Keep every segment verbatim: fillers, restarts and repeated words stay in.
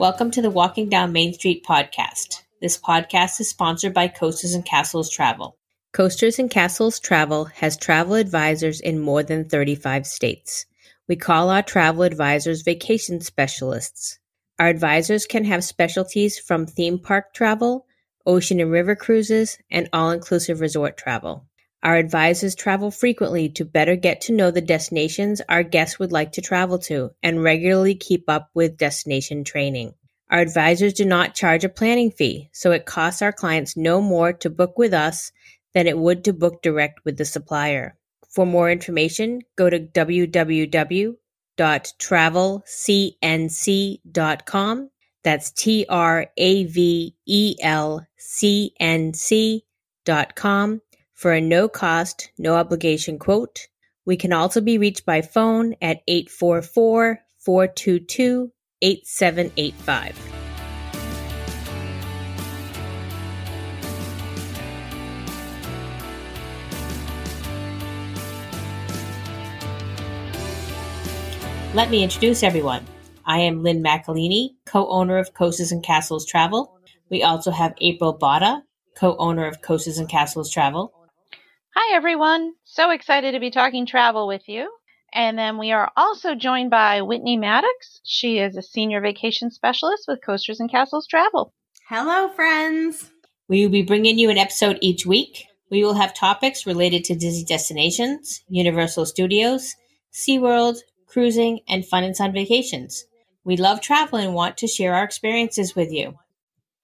Welcome to the Walking Down Main Street podcast. This podcast is sponsored by Coasters and Castles Travel. Coasters and Castles Travel has travel advisors in more than thirty-five states. We call our travel advisors vacation specialists. Our advisors can have specialties from theme park travel, ocean and river cruises, and all-inclusive resort travel. Our advisors travel frequently to better get to know the destinations our guests would like to travel to and regularly keep up with destination training. Our advisors do not charge a planning fee, so it costs our clients no more to book with us than it would to book direct with the supplier. For more information, go to w w w dot travel c n c dot com. That's T R A V E L C N C dot com for a no-cost, no-obligation quote. We can also be reached by phone at eight four four, four two two, eight seven eight five. Let me introduce everyone. I am Lynn McElhinney, co-owner of Coasters and Castles Travel. We also have April Botta, co-owner of Coasters and Castles Travel. Hi, everyone. So excited to be talking travel with you. And then we are also joined by Whitney Maddox. She is a senior vacation specialist with Coasters and Castles Travel. Hello, friends. We will be bringing you an episode each week. We will have topics related to Disney destinations, Universal Studios, SeaWorld, cruising, and fun and sun vacations. We love travel and want to share our experiences with you.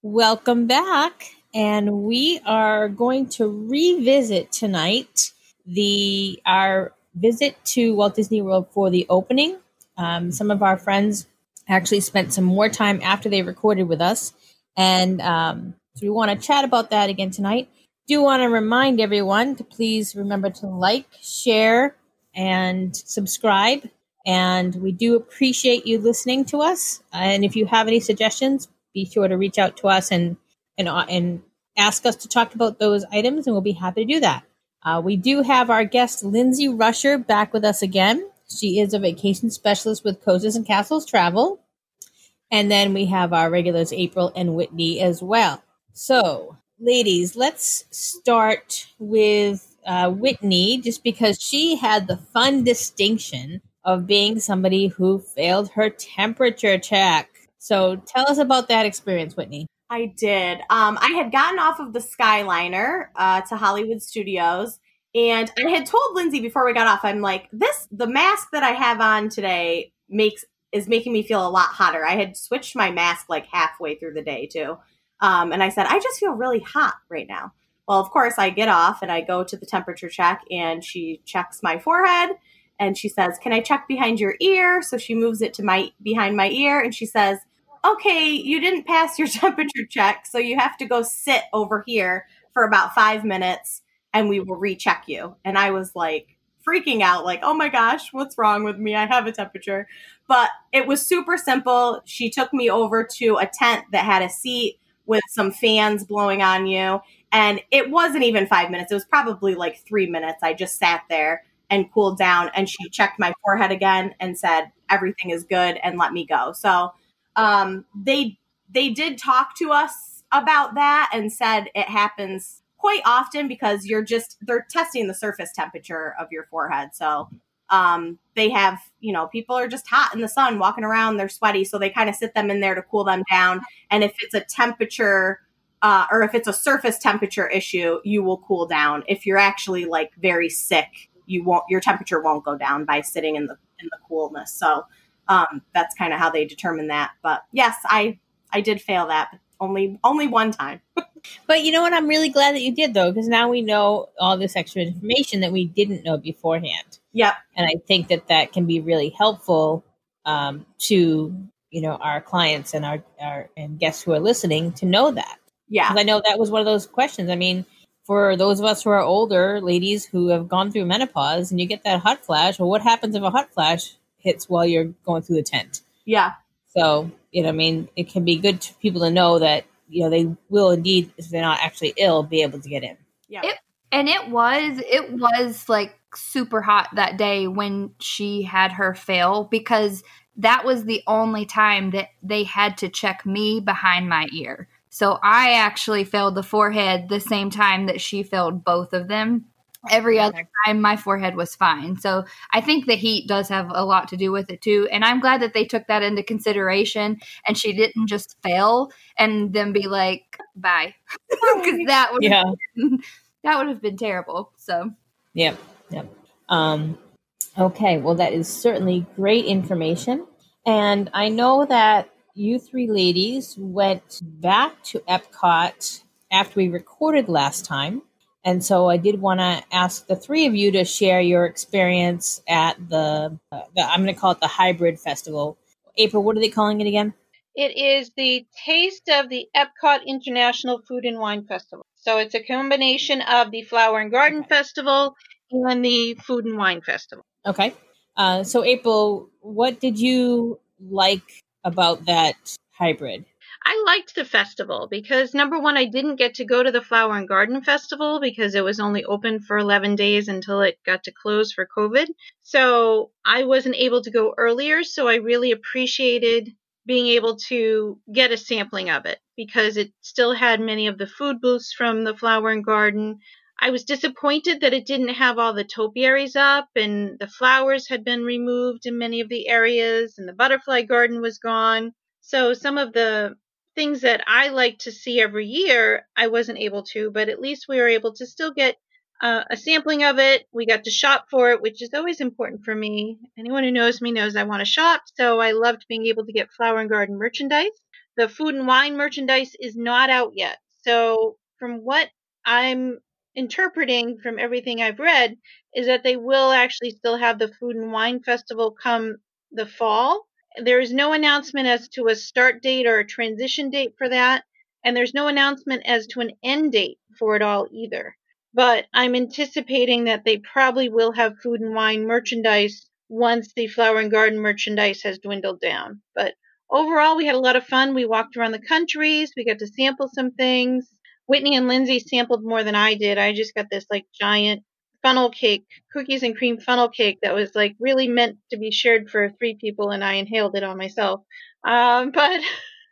Welcome back. And we are going to revisit tonight the our visit to Walt Disney World for the opening. Um, some of our friends actually spent some more time after they recorded with us. And um, so we want to chat about that again tonight. Do want to remind everyone to please remember to like, share, and subscribe. And we do appreciate you listening to us. And if you have any suggestions, be sure to reach out to us and and, and ask us to talk about those items, and we'll be happy to do that. Uh, we do have our guest, Lindsay Rusher, back with us again. She is a vacation specialist with Coasters and Castles Travel. And then we have our regulars, April and Whitney, as well. So, ladies, let's start with uh, Whitney, just because she had the fun distinction of being somebody who failed her temperature check. So tell us about that experience, Whitney. I did. Um, I had gotten off of the Skyliner uh, to Hollywood Studios, and I had told Lindsay before we got off, I'm like, this, the mask that I have on today makes is making me feel a lot hotter. I had switched my mask like halfway through the day too. Um, and I said, I just feel really hot right now. Well, of course, I get off and I go to the temperature check, and she checks my forehead. And she says, can I check behind your ear? So she moves it to my behind my ear. And she says, okay, you didn't pass your temperature check. So you have to go sit over here for about five minutes and we will recheck you. And I was like freaking out, like, oh my gosh, what's wrong with me? I have a temperature. But it was super simple. She took me over to a tent that had a seat with some fans blowing on you. And it wasn't even five minutes. It was probably like three minutes. I just sat there and cooled down, and she checked my forehead again and said, everything is good, and let me go. So um, they they did talk to us about that and said it happens quite often because you're just, they're testing the surface temperature of your forehead. So um, they have, you know, people are just hot in the sun walking around, they're sweaty. So they kind of sit them in there to cool them down. And if it's a temperature uh, or if it's a surface temperature issue, you will cool down. If you're actually like very sick, you won't, your temperature won't go down by sitting in the, in the coolness. So um, that's kind of how they determine that. But yes, I, I did fail that, but only, only one time. But you know what? I'm really glad that you did though, because now we know all this extra information that we didn't know beforehand. Yep. And I think that that can be really helpful um, to, you know, our clients and our, our, and guests who are listening to know that. Yeah. Because I know that was one of those questions. I mean, for those of us who are older ladies who have gone through menopause and you get that hot flash, well, what happens if a hot flash hits while you're going through the tent? Yeah. So, you know, I mean, it can be good for people to know that, you know, they will indeed, if they're not actually ill, be able to get in. Yeah. It, and it was, it was like super hot that day when she had her fail because that was the only time that they had to check me behind my ear. So I actually failed the forehead the same time that she failed both of them. Every other time, my forehead was fine. So I think the heat does have a lot to do with it, too. And I'm glad that they took that into consideration and she didn't just fail and then be like, bye. Because that would yeah. been, that would have been terrible. So, yep. Yep. Um, okay. Well, that is certainly great information. And I know that you three ladies went back to Epcot after we recorded last time. And so I did want to ask the three of you to share your experience at the, uh, the I'm going to call it the hybrid festival. April, what are they calling it again? It is the Taste of the Epcot International Food and Wine Festival. So it's a combination of the Flower and Garden Festival and the Food and Wine Festival. Okay. Uh, so April, what did you like about that hybrid? I liked the festival because, number one, I didn't get to go to the Flower and Garden Festival because it was only open for eleven days until it got to close for COVID. So I wasn't able to go earlier, so I really appreciated being able to get a sampling of it because it still had many of the food booths from the Flower and Garden. I was disappointed that it didn't have all the topiaries up and the flowers had been removed in many of the areas and the butterfly garden was gone. So some of the things that I like to see every year, I wasn't able to, but at least we were able to still get uh, a sampling of it. We got to shop for it, which is always important for me. Anyone who knows me knows I want to shop, so I loved being able to get Flower and Garden merchandise. The food and wine merchandise is not out yet. So from what I'm interpreting from everything I've read is that they will actually still have the Food and Wine Festival come the fall. There is no announcement as to a start date or a transition date for that, and there's no announcement as to an end date for it all either. But I'm anticipating that they probably will have food and wine merchandise once the Flower and Garden merchandise has dwindled down. But overall, we had a lot of fun. We walked around the countries. We got to sample some things. Whitney and Lindsay sampled more than I did. I just got this like giant funnel cake, cookies and cream funnel cake that was like really meant to be shared for three people, and I inhaled it on myself. Um, but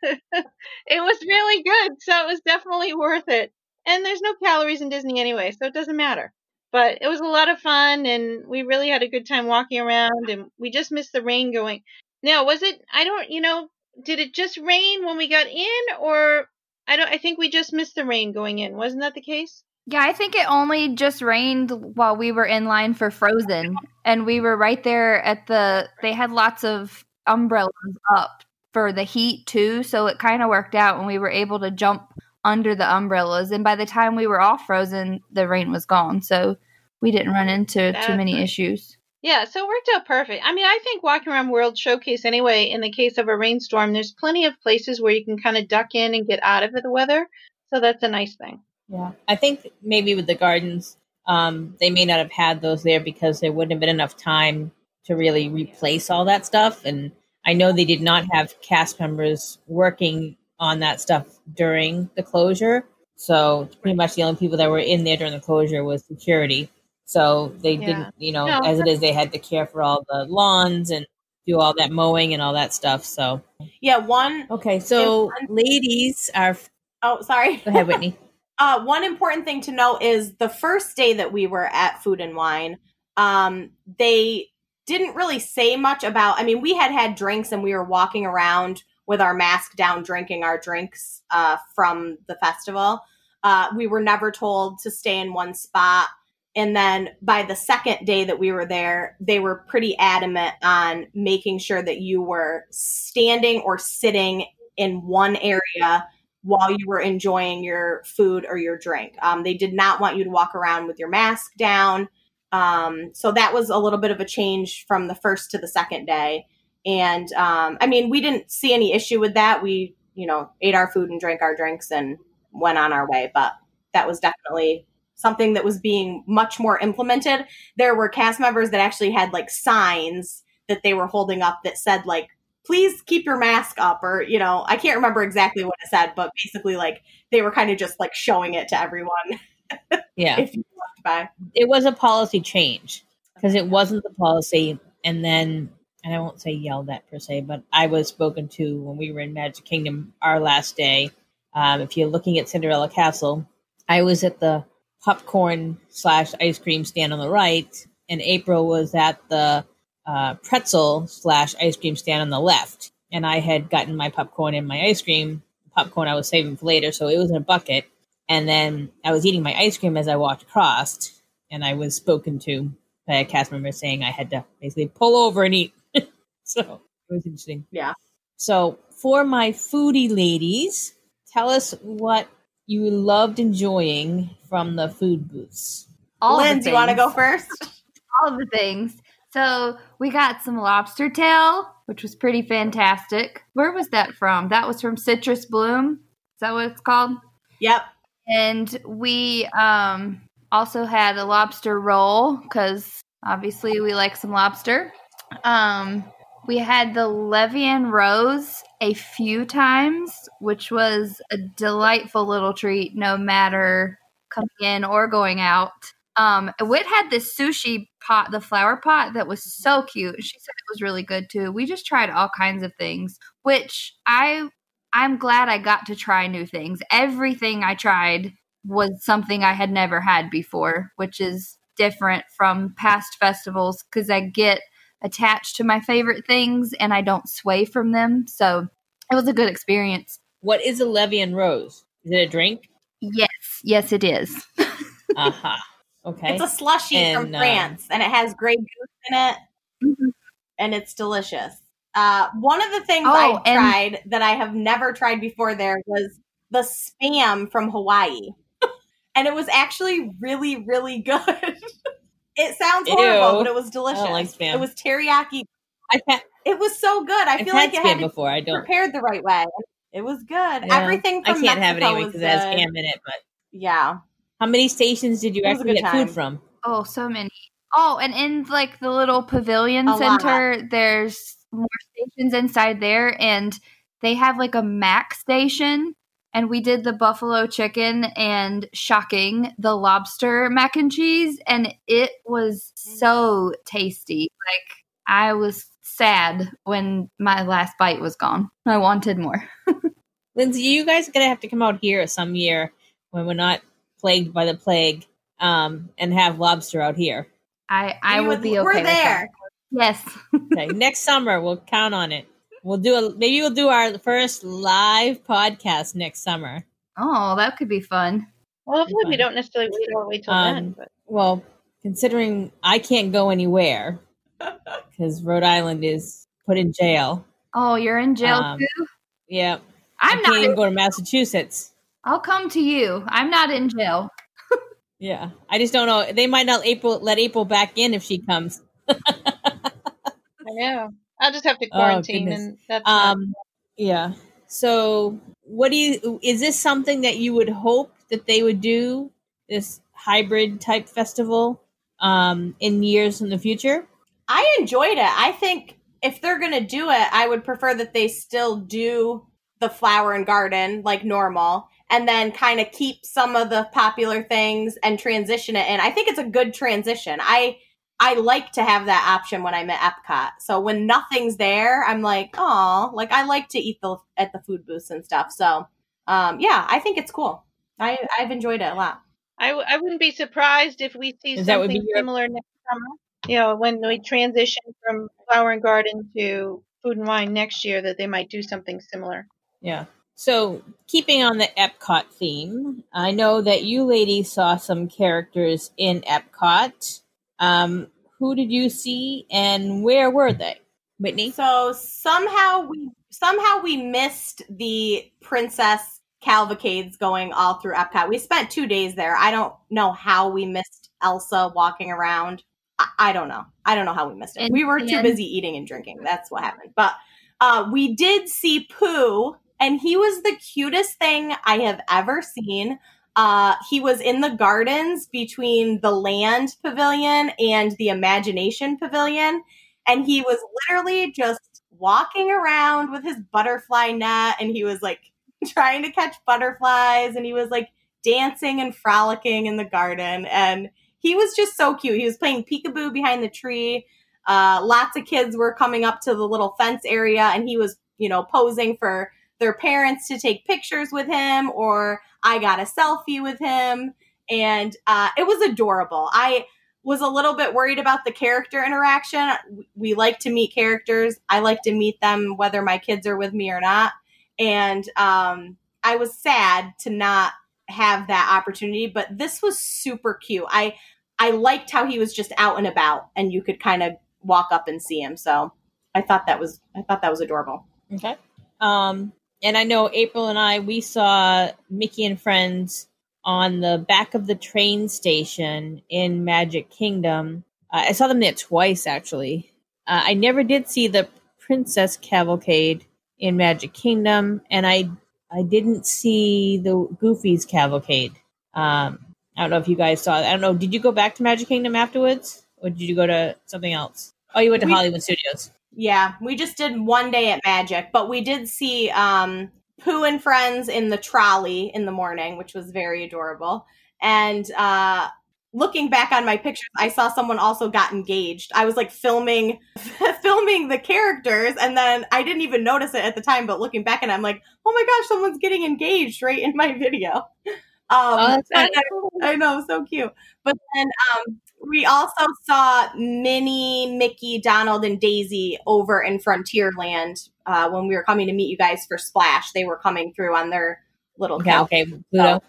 it was really good, so it was definitely worth it. And there's no calories in Disney anyway, so it doesn't matter. But it was a lot of fun, and we really had a good time walking around, and we just missed the rain going. Now, was it, I don't, you know, did it just rain when we got in, or I don't, I think we just missed the rain going in. Wasn't that the case? Yeah, I think it only just rained while we were in line for Frozen, and we were right there at the, they had lots of umbrellas up for the heat too, so it kind of worked out when we were able to jump under the umbrellas, and by the time we were all Frozen, the rain was gone, so we didn't run into That's too many right. issues. Yeah, so it worked out perfect. I mean, I think walking around World Showcase anyway, in the case of a rainstorm, there's plenty of places where you can kind of duck in and get out of the weather, so that's a nice thing. Yeah, I think maybe with the gardens, um, they may not have had those there because there wouldn't have been enough time to really replace all that stuff. And I know they did not have cast members working on that stuff during the closure. So pretty much the only people that were in there during the closure was security. So they yeah. didn't, you know, no. as it is, they had to care for all the lawns and do all that mowing and all that stuff. So, yeah, one. Okay, so one, ladies are. Oh, sorry. Go ahead, Whitney. Uh, one important thing to note is the first day that we were at Food and Wine, um, they didn't really say much about, I mean, we had had drinks and we were walking around with our mask down, drinking our drinks uh, from the festival. Uh, we were never told to stay in one spot. And then by the second day that we were there, they were pretty adamant on making sure that you were standing or sitting in one area while you were enjoying your food or your drink. Um, they did not want you to walk around with your mask down. Um, so that was a little bit of a change from the first to the second day. And um, I mean, we didn't see any issue with that. We, you know, ate our food and drank our drinks and went on our way. But that was definitely something that was being much more implemented. There were cast members that actually had like signs that they were holding up that said like, please keep your mask up, or, you know, I can't remember exactly what it said, but basically like they were kind of just like showing it to everyone. Yeah. If you walked by. It was a policy change because it wasn't the policy. And then and I won't say yelled at per se, but I was spoken to when we were in Magic Kingdom our last day. Um, if you're looking at Cinderella Castle, I was at the popcorn slash ice cream stand on the right, and April was at the uh, pretzel slash ice cream stand on the left. And I had gotten my popcorn and my ice cream. Popcorn I was saving for later, so it was in a bucket. And then I was eating my ice cream as I walked across, and I was spoken to by a cast member saying I had to basically pull over and eat. So it was interesting. Yeah. So for my foodie ladies, tell us what you loved enjoying from the food booths. All Lynn, do you want to go first? All of the things. So we got some lobster tail, which was pretty fantastic. Where was that from? That was from Citrus Bloom. Is that what it's called? Yep. And we um, also had a lobster roll because obviously we like some lobster. Um, we had the Le Vian Rose a few times, which was a delightful little treat, no matter coming in or going out. Um, Whit had this sushi pot, the flower pot, that was so cute. She said it was really good too. We just tried all kinds of things, which I I'm glad I got to try new things. Everything I tried was something I had never had before, which is different from past festivals because I get attached to my favorite things and I don't sway from them. So it was a good experience. What is a Le Vian Rose? Is it a drink? Yes. Yes, it is. Aha. uh-huh. Okay. It's a slushie and, from France, uh, and it has grape juice in it, mm-hmm. and it's delicious. Uh, one of the things oh, I tried and- that I have never tried before there was the spam from Hawaii. And it was actually really, really good. It sounds horrible, Ew. But it was delicious. I don't like spam. It was teriyaki. I've had, it was so good. I I've feel like it had before. I don't. Prepared the right way. It was good. Yeah. Everything from I can't Mexico have it anyway because it has spam in it. But yeah. How many stations did you actually get time. Food from? Oh, so many. Oh, and in like the little pavilion a center, lot. There's more stations inside there, and they have like a Mac station, and we did the buffalo chicken and, shocking, the lobster mac and cheese, and it was so tasty. Like, I was sad when my last bite was gone. I wanted more. Lindsay, you guys are gonna have to come out here some year when we're not plagued by the plague um and have lobster out here. I I would be okay. We're there. Yes. Okay, next summer we'll count on it. We'll do a maybe we'll do our first live podcast next summer. Oh, that could be fun. Well, hopefully fun. We don't necessarily wait all the way till um, then. But. Well, considering I can't go anywhere because Rhode Island is put in jail. Oh, you're in jail um, too? Yeah, I'm I not. Can't even go to Massachusetts. I'll come to you. I'm not in jail. Yeah, I just don't know. They might not April let April back in if she comes. I know. I'll just have to quarantine, oh, and that's um, yeah. So, what do you? Is this something that you would hope that they would do, this hybrid type festival, um, in years in the future? I enjoyed it. I think if they're going to do it, I would prefer that they still do the flower and garden like normal, and then kind of keep some of the popular things and transition it in. I think it's a good transition. I. I like to have that option when I'm at Epcot. So when nothing's there, I'm like, oh, like I like to eat the at the food booths and stuff. So um, yeah, I think it's cool. I, I've enjoyed it a lot. I, w- I wouldn't be surprised if we see Is something your- similar next summer. You know, when we transition from Flower and Garden to Food and Wine next year, that they might do something similar. Yeah. So keeping on the Epcot theme, I know that you ladies saw some characters in Epcot. Um, who did you see and where were they? Whitney? So somehow we somehow we missed the princess cavalcades going all through Epcot. We spent two days there. I don't know how we missed Elsa walking around. I, I don't know. I don't know how we missed it. And we were too busy eating and drinking. That's what happened. But uh, we did see Pooh, and he was the cutest thing I have ever seen. Uh, he was in the gardens between the land pavilion and the imagination pavilion. And he was literally just walking around with his butterfly net. And he was like trying to catch butterflies. And he was like dancing and frolicking in the garden. And he was just so cute. He was playing peekaboo behind the tree. Uh, lots of kids were coming up to the little fence area, and he was, you know, posing for their parents to take pictures with him, or I got a selfie with him. And uh, it was adorable. I was a little bit worried about the character interaction. We like to meet characters. I like to meet them, whether my kids are with me or not. And um, I was sad to not have that opportunity, but this was super cute. I, I liked how he was just out and about and you could kind of walk up and see him. So I thought that was, I thought that was adorable. Okay. Um, and I know April and I, we saw Mickey and Friends on the back of the train station in Magic Kingdom. Uh, I saw them there twice, actually. Uh, I never did see the Princess Cavalcade in Magic Kingdom, and I I didn't see the Goofy's Cavalcade. Um, I don't know if you guys saw it. I don't know. Did you go back to Magic Kingdom afterwards, or did you go to something else? Oh, you went to we, Hollywood Studios. Yeah, we just did one day at Magic, but we did see um, Pooh and Friends in the trolley in the morning, which was very adorable. And uh, looking back on my pictures, I saw someone also got engaged. I was like filming filming the characters, and then I didn't even notice it at the time, but looking back and I'm like, oh my gosh, someone's getting engaged right in my video. Um, oh, I, I know, so cute. But then um, we also saw Minnie, Mickey, Donald, and Daisy over in Frontierland uh, when we were coming to meet you guys for Splash. They were coming through on their little yeah, okay, Pluto. So,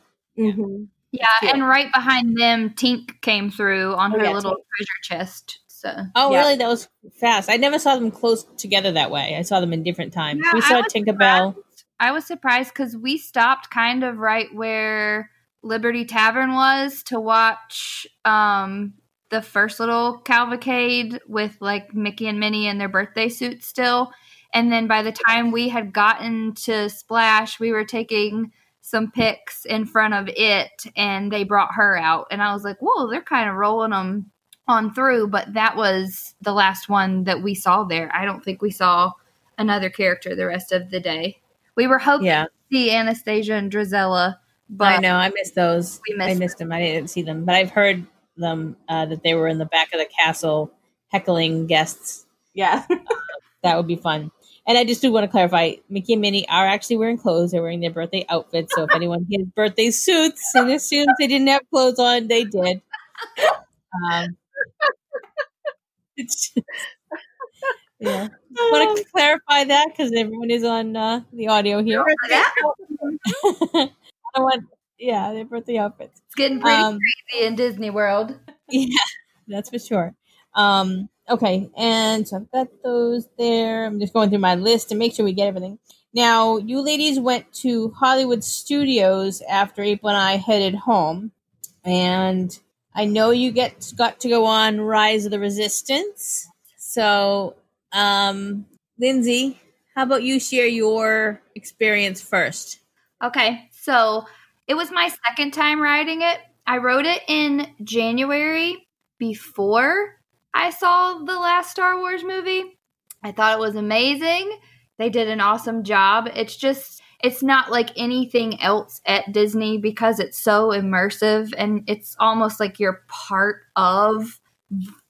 mm-hmm. Yeah, and right behind them, Tink came through on oh, her yeah, little Tink. treasure chest. So oh, yeah. really? That was fast. I never saw them close together that way. I saw them in different times. Yeah, we saw Tinkerbell. Surprised. I was surprised because we stopped kind of right where Liberty Tavern was to watch um, the first little cavalcade with like Mickey and Minnie in their birthday suits still. And then by the time we had gotten to Splash, we were taking some pics in front of it and they brought her out. And I was like, whoa, they're kind of rolling them on through. But that was the last one that we saw there. I don't think we saw another character the rest of the day. We were hoping yeah. to see Anastasia and Drizella. But I know. I missed those. We missed I missed them. them. I didn't see them. But I've heard them uh, that they were in the back of the castle heckling guests. Yeah. uh, that would be fun. And I just do want to clarify, Mickey and Minnie are actually wearing clothes. They're wearing their birthday outfits. So if anyone has birthday suits and assumes they didn't have clothes on, they did. Um, it's just... Yeah, I want to clarify that because everyone is on uh, the audio here. I don't want, yeah, their birthday outfits. It's getting pretty um, crazy in Disney World. Yeah, that's for sure. Um, okay, and so I've got those there. I'm just going through my list to make sure we get everything. Now, you ladies went to Hollywood Studios after April and I headed home, and I know you get got to go on Rise of the Resistance, so. Um, Lindsay, how about you share your experience first? Okay, so it was my second time riding it. I rode it in January before I saw the last Star Wars movie. I thought it was amazing. They did an awesome job. It's just, it's not like anything else at Disney because it's so immersive and it's almost like you're part of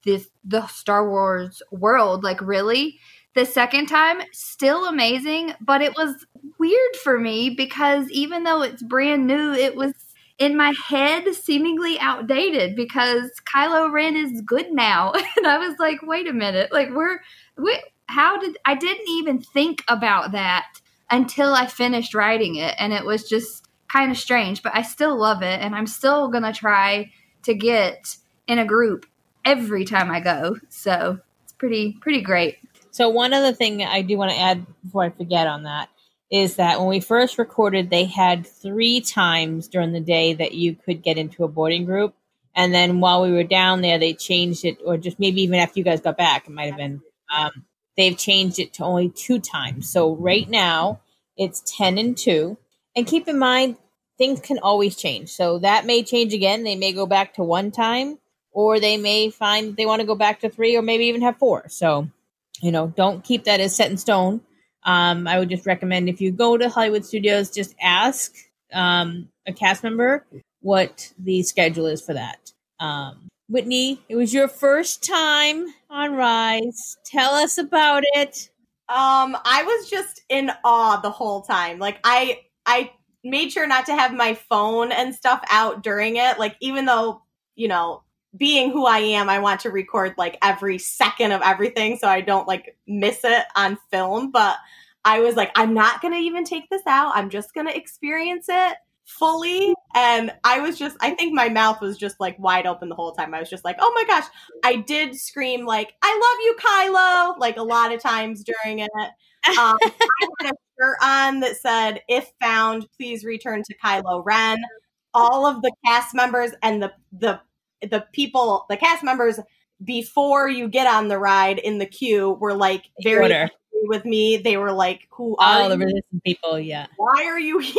this the Star Wars world. Like, really, the second time, still amazing, but it was weird for me because even though it's brand new, it was in my head seemingly outdated because Kylo Ren is good now, and I was like, wait a minute, like we're we, how did I didn't even think about that until I finished writing it, and it was just kind of strange, but I still love it, and I'm still gonna try to get in a group every time I go. So it's pretty, pretty great. So one other thing I do want to add before I forget on that is that when we first recorded, they had three times during the day that you could get into a boarding group. And then while we were down there, they changed it, or just maybe even after you guys got back, it might have been, um, they've changed it to only two times. So right now it's ten and two. And keep in mind, things can always change. So that may change again. They may go back to one time. Or they may find they want to go back to three or maybe even have four. So, you know, don't keep that as set in stone. Um, I would just recommend if you go to Hollywood Studios, just ask um, a cast member what the schedule is for that. Um, Whitney, it was your first time on Rise. Tell us about it. Um, I was just in awe the whole time. Like, I, I made sure not to have my phone and stuff out during it. Like, even though, you know, being who I am, I want to record like every second of everything so I don't like miss it on film. But I was like, I'm not going to even take this out. I'm just going to experience it fully. And I was just, I think my mouth was just like wide open the whole time. I was just like, oh my gosh. I did scream like, I love you, Kylo, like a lot of times during it. Um, I had a shirt on that said, if found, please return to Kylo Ren. All of the cast members and the, the, the people, the cast members before you get on the ride in the queue were like very angry with me. They were like, who are all the resistance people? Yeah. Why are you here?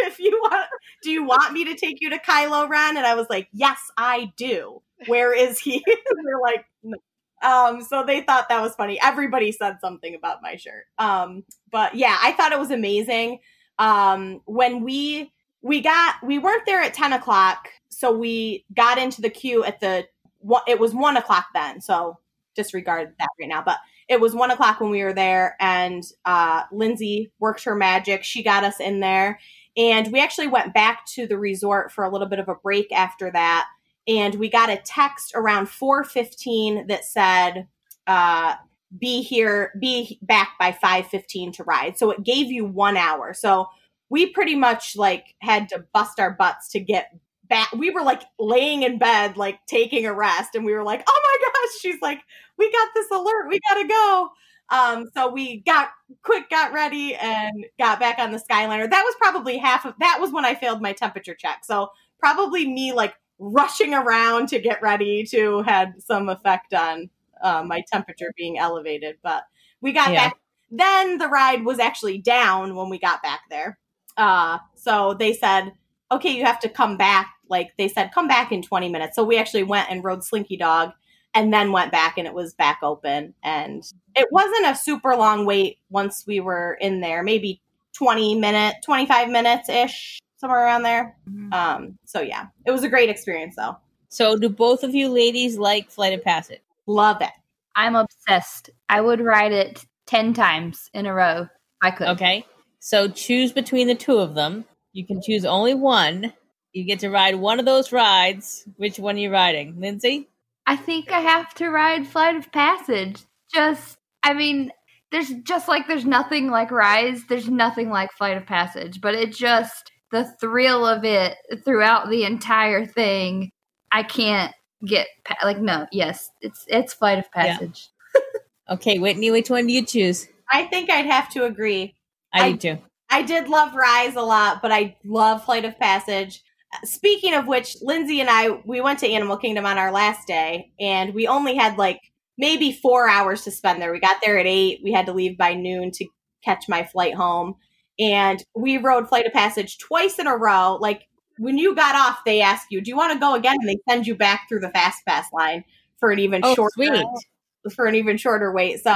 If you want, do you want me to take you to Kylo Ren? And I was like, yes, I do. Where is he? They're like, no. Um, so they thought that was funny. Everybody said something about my shirt. Um, but yeah, I thought it was amazing. Um, when we, we got, we weren't there at ten o'clock. So we got into the queue at the, it was one o'clock then. So disregard that right now, but it was one o'clock when we were there, and uh, Lindsay worked her magic. She got us in there, and we actually went back to the resort for a little bit of a break after that. And we got a text around four fifteen that said, uh, be here, be back by five fifteen to ride. So it gave you one hour. So we pretty much like had to bust our butts to get back. We were like laying in bed, like taking a rest. And we were like, oh my gosh, she's like, we got this alert. We got to go. Um, so we got quick, got ready, and got back on the Skyliner. That was probably half of, that was when I failed my temperature check. So probably me like rushing around to get ready to had some effect on uh, my temperature being elevated. But we got yeah. back. Then the ride was actually down when we got back there. Uh, so they said, okay, you have to come back. Like they said, come back in twenty minutes. So we actually went and rode Slinky Dog and then went back, and it was back open. And it wasn't a super long wait once we were in there, maybe twenty minutes, twenty-five minutes ish, somewhere around there. Mm-hmm. Um, so yeah, it was a great experience though. So do both of you ladies like Flight of Passage? Love it. I'm obsessed. I would ride it ten times in a row if I could. Okay. So choose between the two of them. You can choose only one. You get to ride one of those rides. Which one are you riding, Lindsay? I think I have to ride Flight of Passage. Just, I mean, there's just like there's nothing like Rise. There's nothing like Flight of Passage. But it just, the thrill of it throughout the entire thing, I can't get, pa- like, no, yes, it's it's Flight of Passage. Yeah. Okay, Whitney, which one do you choose? I think I'd have to agree. I, I do too. I did love Rise a lot, but I love Flight of Passage. Speaking of which, Lindsay and I, we went to Animal Kingdom on our last day, and we only had like maybe four hours to spend there. We got there at eight. We had to leave by noon to catch my flight home. And we rode Flight of Passage twice in a row. Like when you got off, they asked you, do you want to go again? And they send you back through the fast pass line for an even oh, shorter sweet. for an even shorter wait. So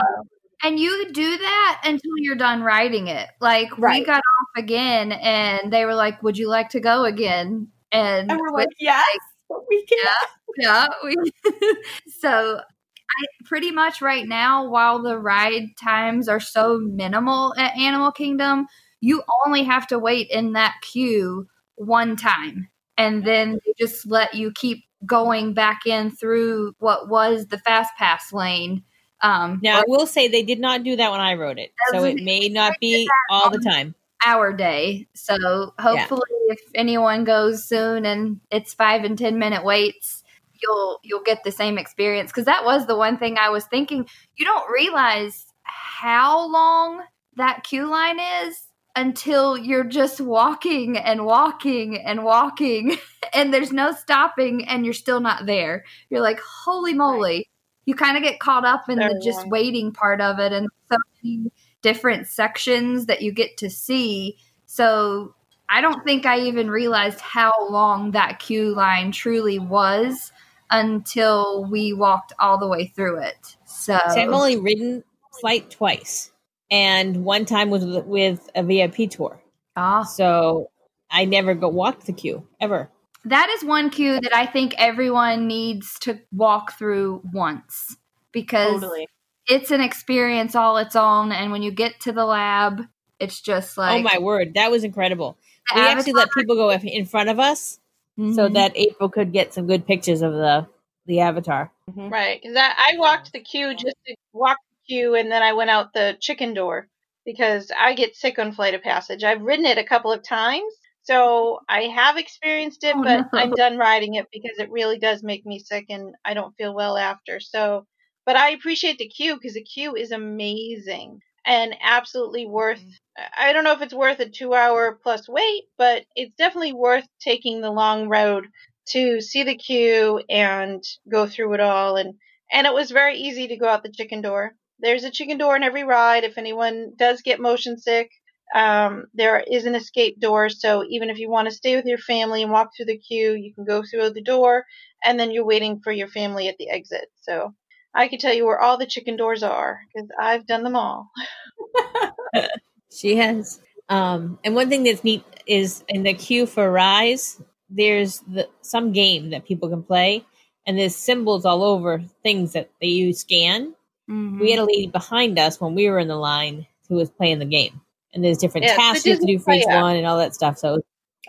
And you do that until you're done riding it. Like, right. we got off again, and they were like, would you like to go again? And, and we're like, yes, like, we can. Yeah, yeah we So I, pretty much right now, while the ride times are so minimal at Animal Kingdom, you only have to wait in that queue one time. And then they just let you keep going back in through what was the fast pass lane. Um, now, I will say they did not do that when I wrote it, so it may not be all the time. Our day. So hopefully yeah. if anyone goes soon and it's five and ten minute waits, you'll you'll get the same experience. Because that was the one thing I was thinking. You don't realize how long that queue line is until you're just walking and walking and walking and there's no stopping and you're still not there. You're like, holy moly. Right. You kind of get caught up in the just waiting part of it, and so many different sections that you get to see. So I don't think I even realized how long that queue line truly was until we walked all the way through it. So, so I've only ridden Flight twice, and one time was with, with a V I P tour. Ah, so I never go walked the queue ever. that is one queue that I think everyone needs to walk through once, because totally. It's an experience all its own. And when you get to the lab, it's just like, oh my word, that was incredible. We avatar- actually let people go in front of us mm-hmm. so that April could get some good pictures of the, the avatar. Mm-hmm. Right. Cause I, I walked the queue just to walk the queue. And then I went out the chicken door because I get sick on Flight of Passage. I've ridden it a couple of times. So I have experienced it, oh, but no. I'm done riding it because it really does make me sick and I don't feel well after. So, but I appreciate the queue because the queue is amazing and absolutely worth, I don't know if it's worth a two hour plus wait, but it's definitely worth taking the long road to see the queue and go through it all. And, and it was very easy to go out the chicken door. There's a chicken door in every ride. If anyone does get motion sick, um, there is an escape door. So even if you want to stay with your family and walk through the queue, you can go through the door and then you're waiting for your family at the exit. So I can tell you where all the chicken doors are because I've done them all. She has. Um, and one thing that's neat is in the queue for Rise, there's the, some game that people can play, and there's symbols all over things that they use scan. Mm-hmm. We had a lady behind us when we were in the line who was playing the game, and there's different yeah, tasks you have to do for each yeah. one and all that stuff. So,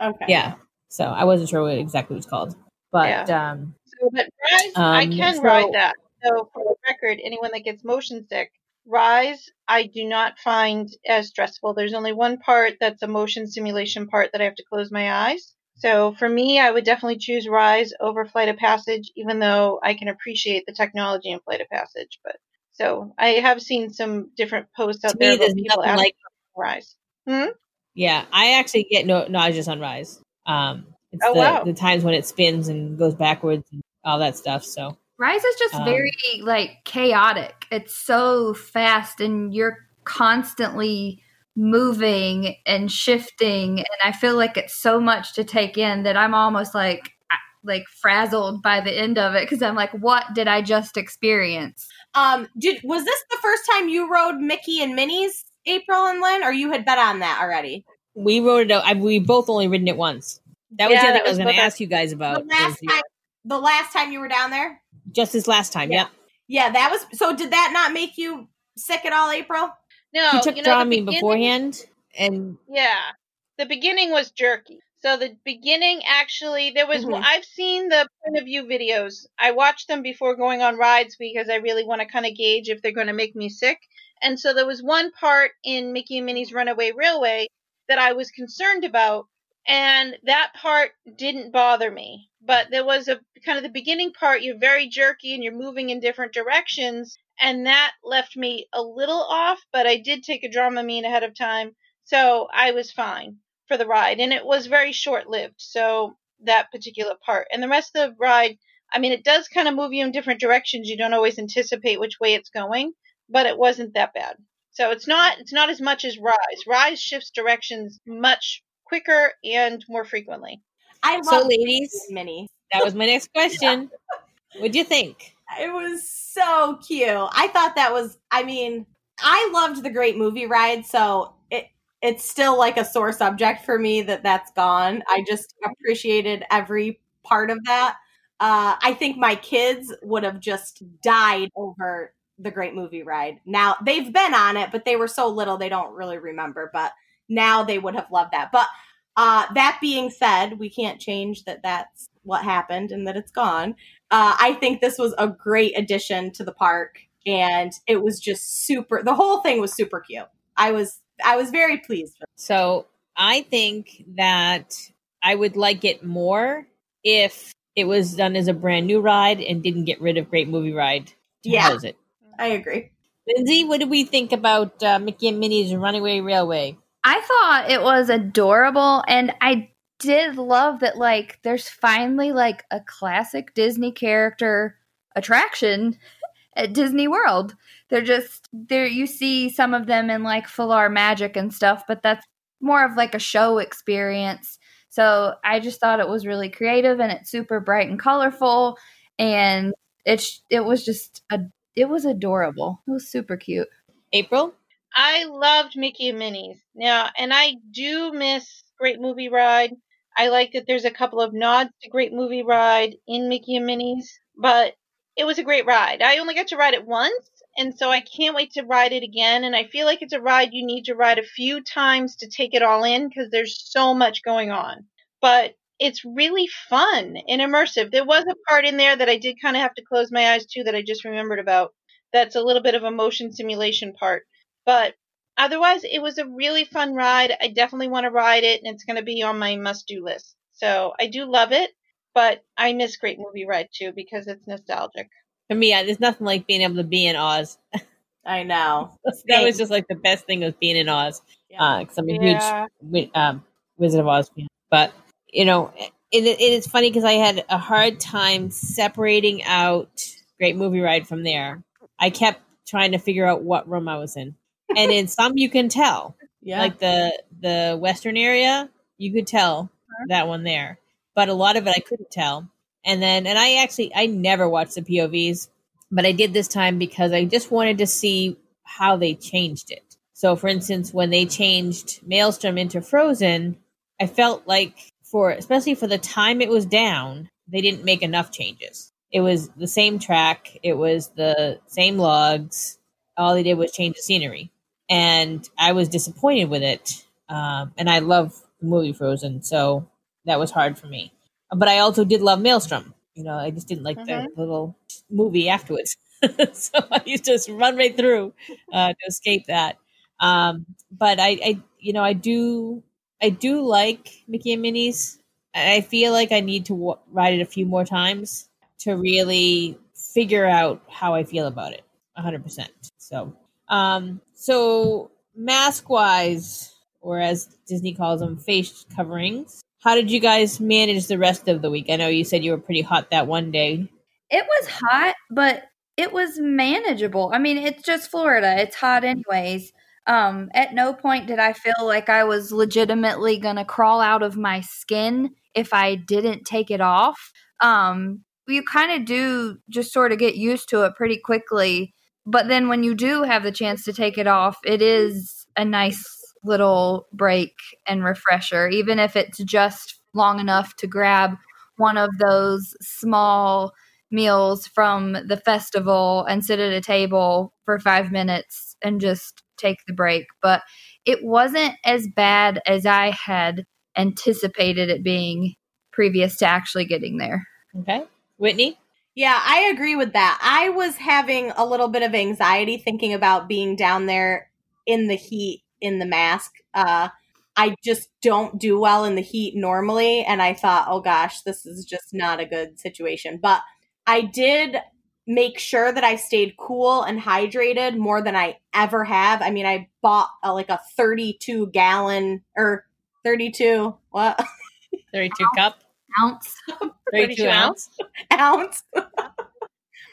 okay, yeah. So I wasn't sure what exactly it was called, but yeah. um, so but Rise, um, I can so, ride that. So for the record, anyone that gets motion sick, Rise, I do not find as stressful. There's only one part that's a motion simulation part that I have to close my eyes. So for me, I would definitely choose Rise over Flight of Passage, even though I can appreciate the technology in Flight of Passage. But so I have seen some different posts out to there. Me, there's people nothing like Rise. Hmm? Yeah, I actually get no nauseous on Rise. Um, it's oh, the, wow. the times when it spins and goes backwards and all that stuff. So. Rise is just very, um, like, chaotic. It's so fast, and you're constantly moving and shifting, and I feel like it's so much to take in that I'm almost, like, like frazzled by the end of it because I'm like, what did I just experience? Um, did was this the first time you rode Mickey and Minnie's, April and Lynn, or you had bet on that already? We rode it. I, we both only ridden it once. That was yeah, the other thing I was going to ask you guys about. The last, time, the last time you were down there? Just this last time, yeah. yeah. Yeah, that was... So did that not make you sick at all, April? No. You took you know, Dramamine beforehand, and... Yeah. The beginning was jerky. So the beginning, actually, there was... Mm-hmm. I've seen the point of view videos. I watched them before going on rides because I really want to kind of gauge if they're going to make me sick. And so there was one part in Mickey and Minnie's Runaway Railway that I was concerned about, and that part didn't bother me. But there was a kind of the beginning part, you're very jerky and you're moving in different directions. And that left me a little off, but I did take a Dramamine ahead of time. So I was fine for the ride. And it was very short lived. So that particular part and the rest of the ride, I mean, it does kind of move you in different directions. You don't always anticipate which way it's going, but it wasn't that bad. So it's not, it's not as much as Rise. Rise shifts directions much quicker and more frequently. I love so, ladies, Minnie. That was my next question. Yeah. What'd you think? It was so cute. I thought that was, I mean, I loved The Great Movie Ride, so it it's still like a sore subject for me that that's gone. I just appreciated every part of that. Uh, I think my kids would have just died over The Great Movie Ride. Now, they've been on it, but they were so little they don't really remember, but now they would have loved that. But Uh, that being said, we can't change that that's what happened and that it's gone. Uh, I think this was a great addition to the park, and it was just super, the whole thing was super cute. I was, I was very pleased with it. So I think that I would like it more if it was done as a brand new ride and didn't get rid of Great Movie Ride to yeah, house it. I agree. Lindsay, what do we think about uh, Mickey and Minnie's Runaway Railway? I thought it was adorable, and I did love that, like, there's finally, like, a classic Disney character attraction at Disney World. They're just, there. You see some of them in, like, Full-Ar Magic and stuff, but that's more of, like, a show experience. So I just thought it was really creative, and it's super bright and colorful, and it's it was just, a, it was adorable. It was super cute. April? I loved Mickey and Minnie's. Now, and I do miss Great Movie Ride. I like that there's a couple of nods to Great Movie Ride in Mickey and Minnie's, but it was a great ride. I only got to ride it once, and so I can't wait to ride it again. And I feel like it's a ride you need to ride a few times to take it all in because there's so much going on. But it's really fun and immersive. There was a part in there that I did kind of have to close my eyes to that I just remembered about. That's a little bit of a motion simulation part. But otherwise, it was a really fun ride. I definitely want to ride it, and it's going to be on my must-do list. So I do love it, but I miss Great Movie Ride, too, because it's nostalgic. For me, I, there's nothing like being able to be in Oz. I know. That was just like the best thing was being in Oz. Because yeah. uh, I'm a yeah. huge um, Wizard of Oz fan. But, you know, it, it is funny because I had a hard time separating out Great Movie Ride from there. I kept trying to figure out what room I was in. And in some, you can tell. Yeah. Like the the Western area, you could tell uh-huh. that one there. But a lot of it I couldn't tell. And then, and I actually, I never watched the P O Vs, but I did this time because I just wanted to see how they changed it. So, for instance, when they changed Maelstrom into Frozen, I felt like for, especially for the time it was down, they didn't make enough changes. It was the same track. It was the same logs. All they did was change the scenery. And I was disappointed with it. Um, and I love the movie Frozen, so that was hard for me. But I also did love Maelstrom. You know, I just didn't like mm-hmm. the little movie afterwards. So I used to just run right through uh, to escape that. Um, but I, I, you know, I do I do like Mickey and Minnie's. I feel like I need to w- ride it a few more times to really figure out how I feel about it one hundred percent. So, um, so mask-wise, or as Disney calls them, face coverings, how did you guys manage the rest of the week? I know you said you were pretty hot that one day. It was hot, but it was manageable. I mean, it's just Florida. It's hot anyways. Um, at no point did I feel like I was legitimately going to crawl out of my skin if I didn't take it off. Um, you kind of do just sort of get used to it pretty quickly. But then when you do have the chance to take it off, it is a nice little break and refresher, even if it's just long enough to grab one of those small meals from the festival and sit at a table for five minutes and just take the break. But it wasn't as bad as I had anticipated it being previous to actually getting there. Okay. Whitney? Yeah, I agree with that. I was having a little bit of anxiety thinking about being down there in the heat in the mask. Uh, I just don't do well in the heat normally. And I thought, oh gosh, this is just not a good situation. But I did make sure that I stayed cool and hydrated more than I ever have. I mean, I bought a, like a thirty-two gallon or thirty-two, what? thirty-two ounce, cup? Ounce. thirty-two ounce? Ounce.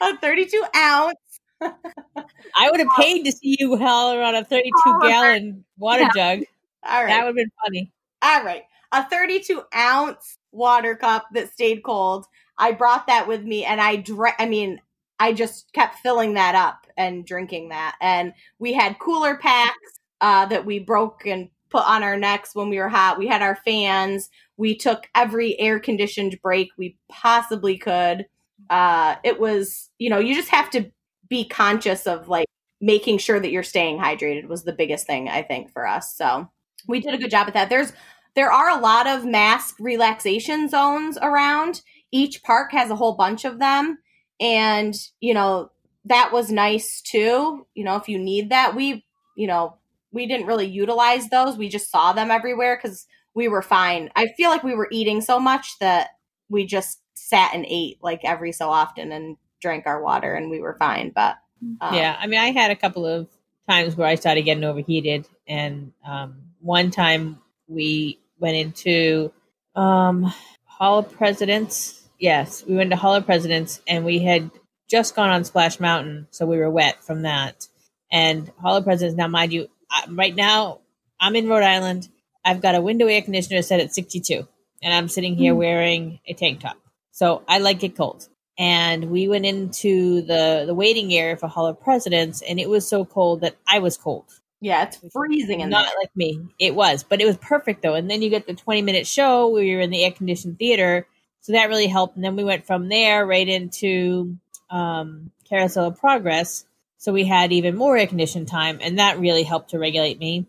A thirty-two ounce. I would have paid to see you haul around a thirty-two gallon water yeah. jug. All right. That would have been funny. All right. A thirty-two ounce water cup that stayed cold. I brought that with me and I drank, I mean, I just kept filling that up and drinking that. And we had cooler packs uh, that we broke and put on our necks when we were hot. We had our fans. We took every air conditioned break we possibly could. Uh, it was, you know, you just have to be conscious of like making sure that you're staying hydrated was the biggest thing I think for us. So we did a good job at that. There's, there are a lot of mask relaxation zones around. Each park has a whole bunch of them. And, you know, that was nice too. You know, if you need that, we, you know, we didn't really utilize those. We just saw them everywhere because we were fine. I feel like we were eating so much that we just sat and ate like every so often and drank our water and we were fine. But um, yeah, I mean, I had a couple of times where I started getting overheated. And um, one time we went into um, Hall of Presidents. Yes, we went to Hall of Presidents and we had just gone on Splash Mountain. So we were wet from that. And Hall of Presidents, now mind you, I, right now I'm in Rhode Island. I've got a window air conditioner set at sixty-two and I'm sitting here mm-hmm. wearing a tank top. So I like it cold. And we went into the, the waiting area for Hall of Presidents, and it was so cold that I was cold. Yeah, it's freezing in there. Not like me. It was, but it was perfect though. And then you get the twenty minute show where you're in the air conditioned theater. So that really helped. And then we went from there right into um, Carousel of Progress. So we had even more air conditioned time, and that really helped to regulate me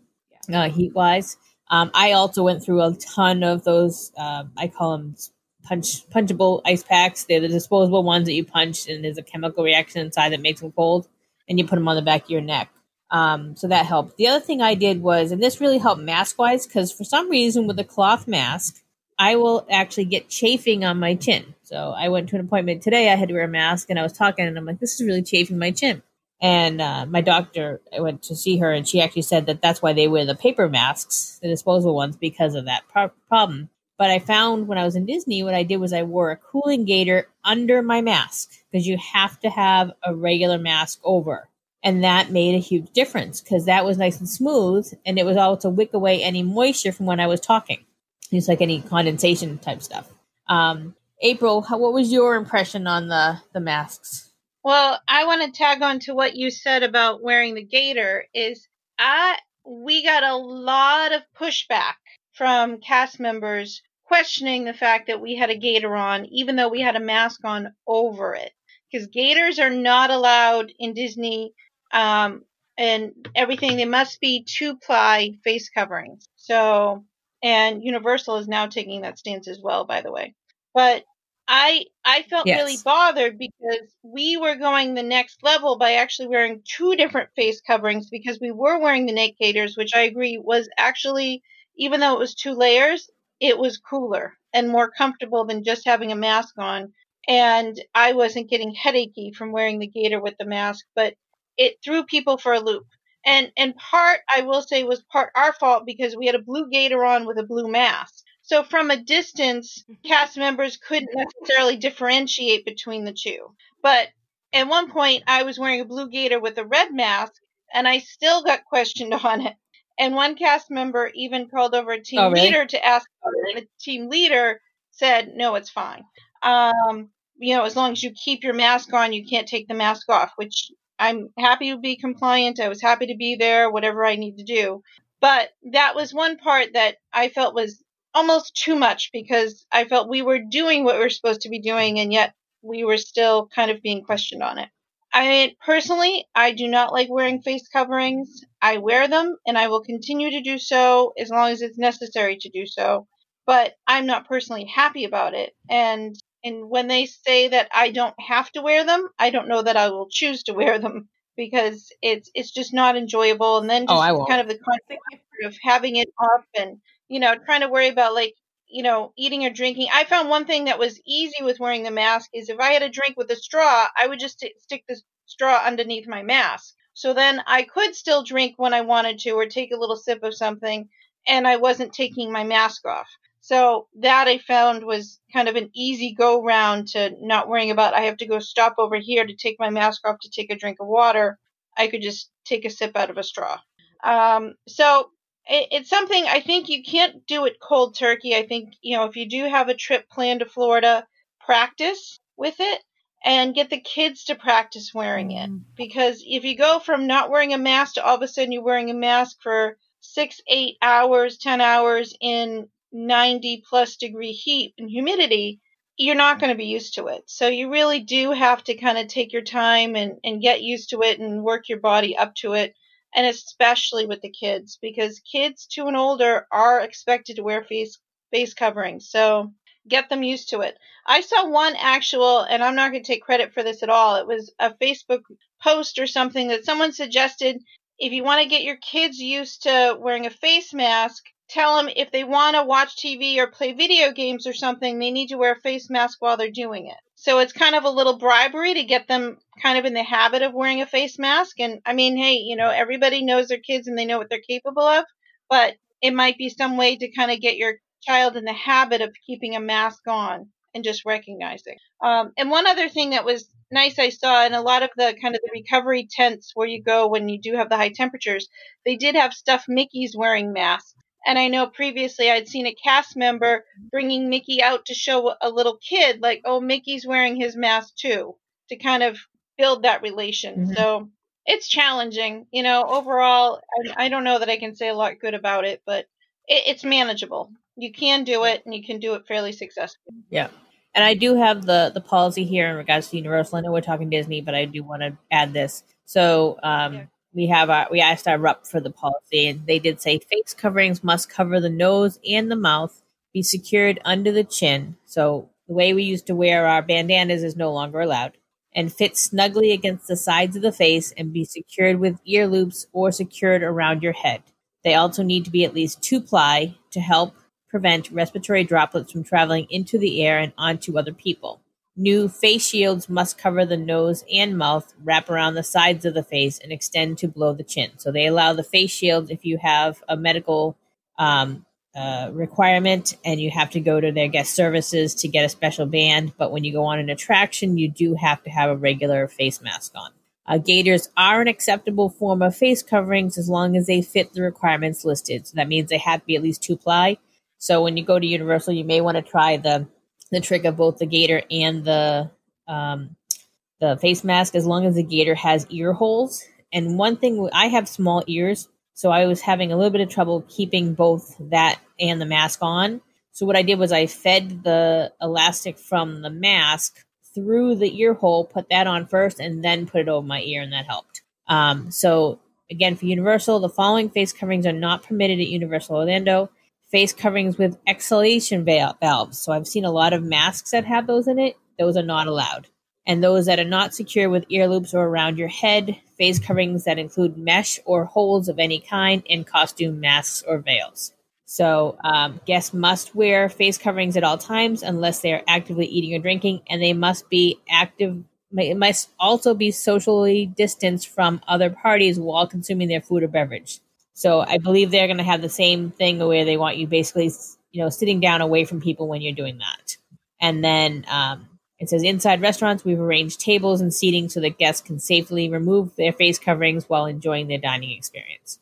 uh, heat wise. Um, I also went through a ton of those. Uh, I call them punch punchable ice packs. They're the disposable ones that you punch, and there's a chemical reaction inside that makes them cold, and you put them on the back of your neck. Um, so that helped. The other thing I did was, and this really helped mask wise, because for some reason with a cloth mask, I will actually get chafing on my chin. So I went to an appointment today. I had to wear a mask, and I was talking, and I'm like, this is really chafing my chin. And uh, my doctor, I went to see her, and she actually said that that's why they wear the paper masks, the disposable ones, because of that pro- problem. But I found when I was in Disney, what I did was I wore a cooling gaiter under my mask, because you have to have a regular mask over. And that made a huge difference, because that was nice and smooth, and it was all to wick away any moisture from when I was talking. It's like any condensation type stuff. Um, April, how, what was your impression on the, the masks? Well, I want to tag on to what you said about wearing the gaiter. Is I we got a lot of pushback from cast members questioning the fact that we had a gaiter on, even though we had a mask on over it, because gaiters are not allowed in Disney. Um, and everything, they must be two-ply face coverings. So, and Universal is now taking that stance as well, by the way. But I I felt yes. really bothered, because we were going the next level by actually wearing two different face coverings, because we were wearing the neck gaiters, which I agree was actually, even though it was two layers, it was cooler and more comfortable than just having a mask on. And I wasn't getting headachy from wearing the gaiter with the mask, but it threw people for a loop. And and part, I will say, was part our fault, because we had a blue gaiter on with a blue mask. So from a distance, cast members couldn't necessarily differentiate between the two. But at one point, I was wearing a blue gaiter with a red mask, and I still got questioned on it. And one cast member even called over a team oh, really? leader to ask about it, and the team leader said, no, it's fine. Um, you know, as long as you keep your mask on, you can't take the mask off, which I'm happy to be compliant. I was happy to be there, whatever I need to do. But that was one part that I felt was almost too much, because I felt we were doing what we were supposed to be doing, and yet we were still kind of being questioned on it. I mean, personally, I do not like wearing face coverings. I wear them, and I will continue to do so as long as it's necessary to do so. But I'm not personally happy about it. And and when they say that I don't have to wear them, I don't know that I will choose to wear them, because it's it's just not enjoyable. And then just oh, kind of the concept of having it up and, you know, trying to worry about, like, you know, eating or drinking. I found one thing that was easy with wearing the mask is if I had a drink with a straw, I would just st- stick the straw underneath my mask. So then I could still drink when I wanted to, or take a little sip of something, and I wasn't taking my mask off. So that I found was kind of an easy go round to not worrying about, I have to go stop over here to take my mask off to take a drink of water. I could just take a sip out of a straw. Um, so it's something I think you can't do it cold turkey. I think, you know, if you do have a trip planned to Florida, practice with it and get the kids to practice wearing it. Because if you go from not wearing a mask to all of a sudden you're wearing a mask for six, eight hours, ten hours in ninety plus degree heat and humidity, you're not going to be used to it. So you really do have to kind of take your time and, and get used to it and work your body up to it. And especially with the kids, because kids two and older are expected to wear face face coverings. So get them used to it. I saw one actual, and I'm not going to take credit for this at all. It was a Facebook post or something that someone suggested, if you want to get your kids used to wearing a face mask, tell them if they want to watch T V or play video games or something, they need to wear a face mask while they're doing it. So it's kind of a little bribery to get them kind of in the habit of wearing a face mask. And I mean, hey, you know, everybody knows their kids and they know what they're capable of, but it might be some way to kind of get your child in the habit of keeping a mask on and just recognizing. Um, and one other thing that was nice I saw in a lot of the kind of the recovery tents where you go when you do have the high temperatures, they did have stuffed Mickeys wearing masks. And I know previously I'd seen a cast member bringing Mickey out to show a little kid, like, oh, Mickey's wearing his mask too, to kind of build that relation. Mm-hmm. So it's challenging. You know, overall, I, I don't know that I can say a lot good about it, but it, it's manageable. You can do it, and you can do it fairly successfully. Yeah. And I do have the, the policy here in regards to Universal. I know we're talking Disney, but I do want to add this. So um, yeah. we have our, we asked our rep for the policy, and they did say face coverings must cover the nose and the mouth, be secured under the chin. So the way we used to wear our bandanas is no longer allowed, and fit snugly against the sides of the face and be secured with ear loops or secured around your head. They also need to be at least two-ply to help prevent respiratory droplets from traveling into the air and onto other people. New face shields must cover the nose and mouth, wrap around the sides of the face, and extend to below the chin. So they allow the face shields if you have a medical um, uh, requirement and you have to go to their guest services to get a special band. But when you go on an attraction, you do have to have a regular face mask on. Uh, gaiters are an acceptable form of face coverings as long as they fit the requirements listed. So that means they have to be at least two-ply. So when you go to Universal, you may want to try the the trick of both the gaiter and the um, the face mask, as long as the gaiter has ear holes. And one thing, I have small ears, so I was having a little bit of trouble keeping both that and the mask on. So what I did was I fed the elastic from the mask through the ear hole, put that on first, and then put it over my ear, and that helped. Um, so again, for Universal, the following face coverings are not permitted at Universal Orlando. Face coverings with exhalation valves. So I've seen a lot of masks that have those in it. Those are not allowed. And those that are not secure with ear loops or around your head, face coverings that include mesh or holes of any kind, and costume masks or veils. So um, guests must wear face coverings at all times unless they are actively eating or drinking, and they must be active. It must also be socially distanced from other parties while consuming their food or beverage. So I believe they're going to have the same thing where they want you basically, you know, sitting down away from people when you're doing that. And then um, it says inside restaurants, we've arranged tables and seating so that guests can safely remove their face coverings while enjoying their dining experience.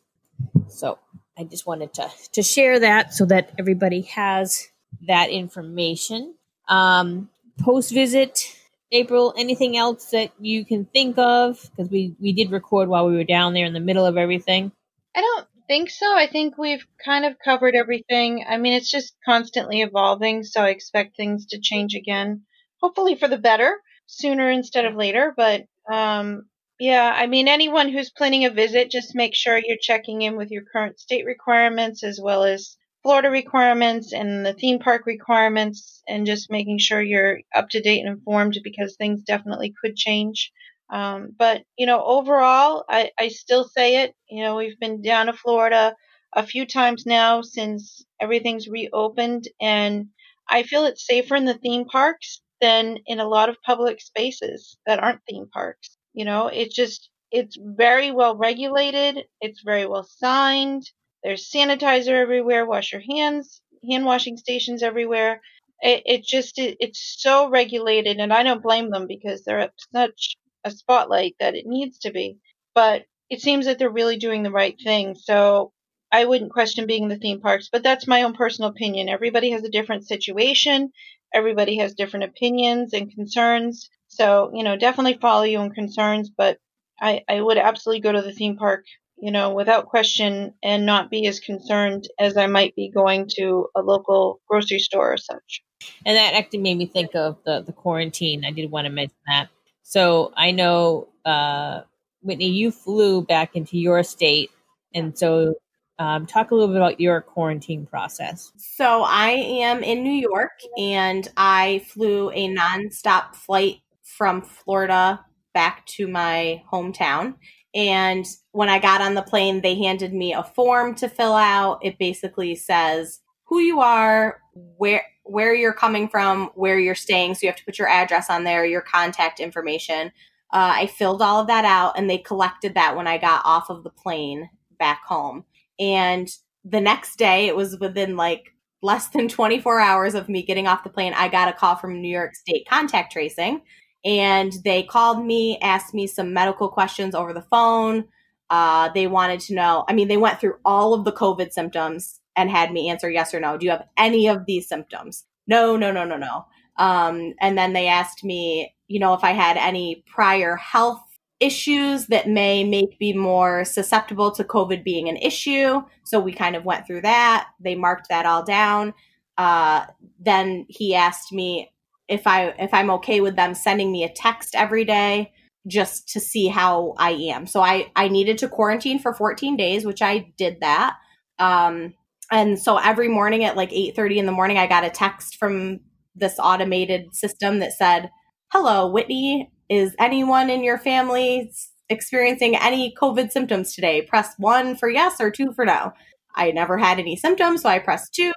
So I just wanted to, to share that so that everybody has that information. Um, post-visit, April, anything else that you can think of? Because we, we did record while we were down there in the middle of everything. I don't think so. I think we've kind of covered everything. I mean, it's just constantly evolving, so I expect things to change again, hopefully for the better, sooner instead of later. But, um, yeah, I mean, anyone who's planning a visit, just make sure you're checking in with your current state requirements as well as Florida requirements and the theme park requirements, and just making sure you're up to date and informed because things definitely could change. Um, but, you know, overall, I, I still say it, you know, we've been down to Florida a few times now since everything's reopened, and I feel it's safer in the theme parks than in a lot of public spaces that aren't theme parks. You know, it's just, it's very well regulated. It's very well signed. There's sanitizer everywhere. Wash your hands, hand washing stations everywhere. It, it just, it, it's so regulated, and I don't blame them because they're at such a spotlight that it needs to be, but it seems that they're really doing the right thing. So I wouldn't question being in the theme parks, but that's my own personal opinion. Everybody has a different situation. Everybody has different opinions and concerns. So, you know, definitely follow your own concerns, but I, I would absolutely go to the theme park, you know, without question, and not be as concerned as I might be going to a local grocery store or such. And that actually made me think of the, the quarantine. I did want to mention that. So I know, uh, Whitney, you flew back into your state. And so um, talk a little bit about your quarantine process. So I am in New York, and I flew a nonstop flight from Florida back to my hometown. And when I got on the plane, they handed me a form to fill out. It basically says who you are, where where you're coming from, where you're staying. So you have to put your address on there, your contact information. Uh, I filled all of that out, and they collected that when I got off of the plane back home. And the next day, it was within like less than twenty-four hours of me getting off the plane, I got a call from New York State Contact Tracing, and they called me, asked me some medical questions over the phone. Uh, they wanted to know, I mean, they went through all of the COVID symptoms and had me answer yes or no. Do you have any of these symptoms? No, no, no, no, no. Um, and then they asked me, you know, if I had any prior health issues that may make me more susceptible to COVID being an issue. So we kind of went through that. They marked that all down. Uh, then he asked me if I if I'm okay with them sending me a text every day just to see how I am. So I, I needed to quarantine for fourteen days, which I did that. Um, and so every morning at like eight thirty in the morning, I got a text from this automated system that said, "Hello, Whitney. Is anyone in your family experiencing any COVID symptoms today? Press one for yes or two for no." I never had any symptoms, so I pressed two.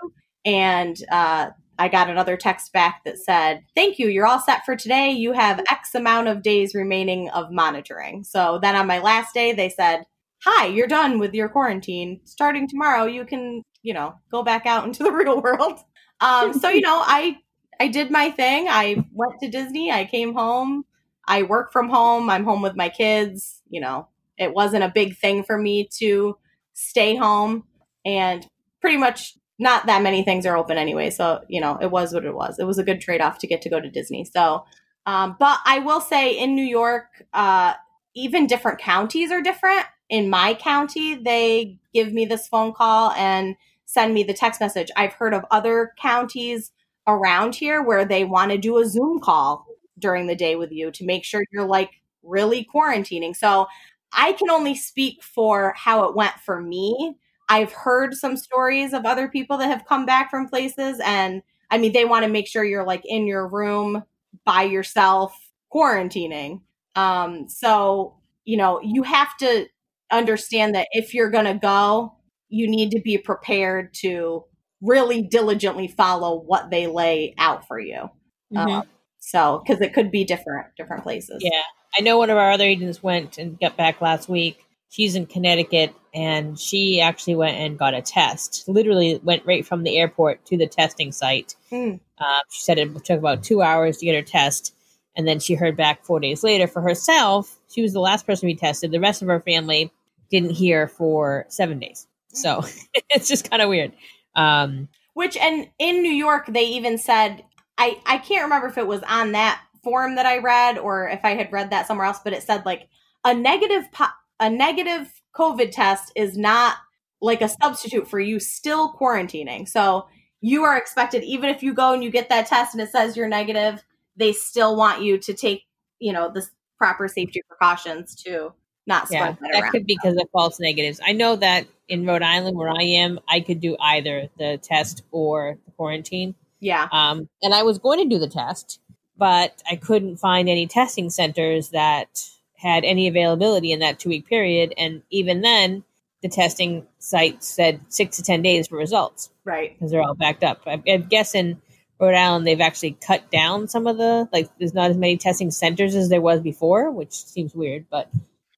And uh, I got another text back that said, "Thank you. You're all set for today. You have X amount of days remaining of monitoring." So then on my last day, they said, "Hi, you're done with your quarantine. Starting tomorrow, you can, you know, go back out into the real world." Um, so, you know, I, I did my thing. I went to Disney. I came home. I work from home. I'm home with my kids. You know, it wasn't a big thing for me to stay home, and pretty much not that many things are open anyway. So, you know, it was what it was. It was a good trade-off to get to go to Disney. So, um, but I will say in New York, uh, even different counties are different. In my county, they give me this phone call and send me the text message. I've heard of other counties around here where they want to do a Zoom call during the day with you to make sure you're like really quarantining. So I can only speak for how it went for me. I've heard some stories of other people that have come back from places. And I mean, they want to make sure you're like in your room by yourself quarantining. Um, so, you know, you have to understand that if you're going to go, you need to be prepared to really diligently follow what they lay out for you. Mm-hmm. Um, So, because it could be different, different places. Yeah. I know one of our other agents went and got back last week. She's in Connecticut, and she actually went and got a test. Literally went right from the airport to the testing site. Mm. Uh, she said it took about two hours to get her test. And then she heard back four days later for herself. She was the last person to be tested. The rest of her family didn't hear for seven days. Mm. So it's just kind of weird. Um, Which, and in New York, they even said, I, I can't remember if it was on that form that I read or if I had read that somewhere else, but it said like a negative po- a negative COVID test is not like a substitute for you still quarantining. So you are expected, even if you go and you get that test and it says you're negative, they still want you to take, you know, the proper safety precautions to not spread yeah, that, that around. That could be because of false negatives. I know that in Rhode Island where I am, I could do either the test or the quarantine. Yeah. Um, and I was going to do the test, but I couldn't find any testing centers that had any availability in that two week period. And even then, the testing site said six to ten days for results. Right. Because they're all backed up. I, I guess in Rhode Island, they've actually cut down some of the, like, there's not as many testing centers as there was before, which seems weird, but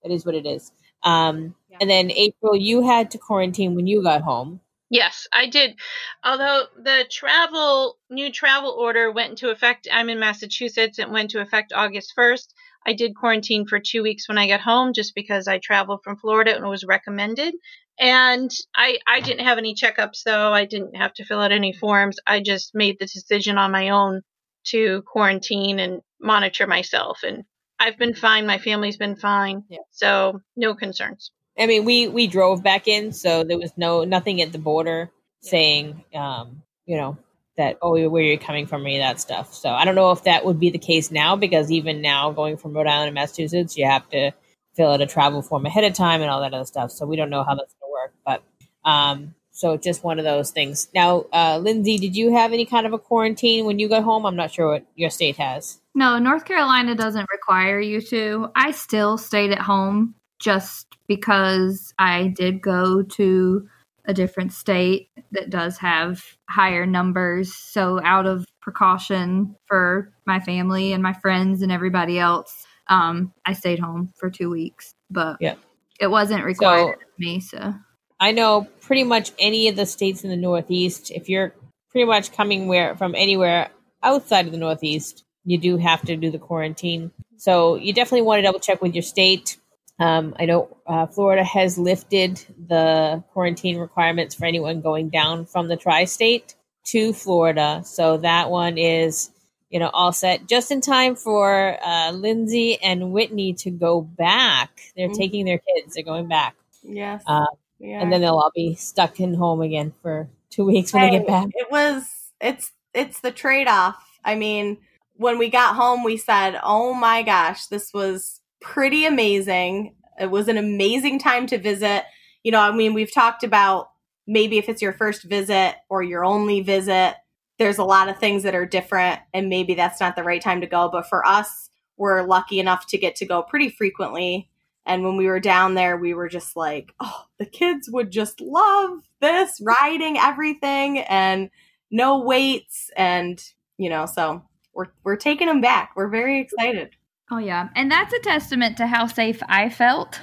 it is what it is. Um, yeah. And then, April, you had to quarantine when you got home. Yes, I did. Although the travel new travel order went into effect, I'm in Massachusetts. It went into effect August first. I did quarantine for two weeks when I got home just because I traveled from Florida and it was recommended. And I, I didn't have any checkups, though. I didn't have to fill out any forms. I just made the decision on my own to quarantine and monitor myself. And I've been fine. My family's been fine. Yeah. So no concerns. I mean, we, we drove back in, so there was no nothing at the border yeah. saying, um, you know, that, oh, where you're coming from, any of that stuff. So I don't know if that would be the case now, because even now going from Rhode Island to Massachusetts, you have to fill out a travel form ahead of time and all that other stuff. So we don't know how that's going to work. But um, so just one of those things. Now, uh, Lindsay, did you have any kind of a quarantine when you got home? I'm not sure what your state has. No, North Carolina doesn't require you to. I still stayed at home. Just because I did go to a different state that does have higher numbers. So out of precaution for my family and my friends and everybody else, um, I stayed home for two weeks. But yeah. It wasn't required so, of me. So I know pretty much any of the states in the Northeast, if you're pretty much coming where from anywhere outside of the Northeast, you do have to do the quarantine. So you definitely want to double check with your state. Um, I know uh, Florida has lifted the quarantine requirements for anyone going down from the tri-state to Florida. So that one is you know, all set just in time for uh, Lindsay and Whitney to go back. They're mm-hmm. taking their kids. They're going back. Yes. Uh, yeah. And then they'll all be stuck in home again for two weeks when right. they get back. It was, it's, it's the trade-off. I mean, when we got home, we said, oh my gosh, this was pretty amazing. It was an amazing time to visit. You know, I mean, we've talked about maybe if it's your first visit or your only visit, there's a lot of things that are different and maybe that's not the right time to go. But for us, we're lucky enough to get to go pretty frequently. And when we were down there, we were just like, oh, the kids would just love this, riding everything and no weights. And, you know, so we're we're taking them back. We're very excited. Oh, yeah. And that's a testament to how safe I felt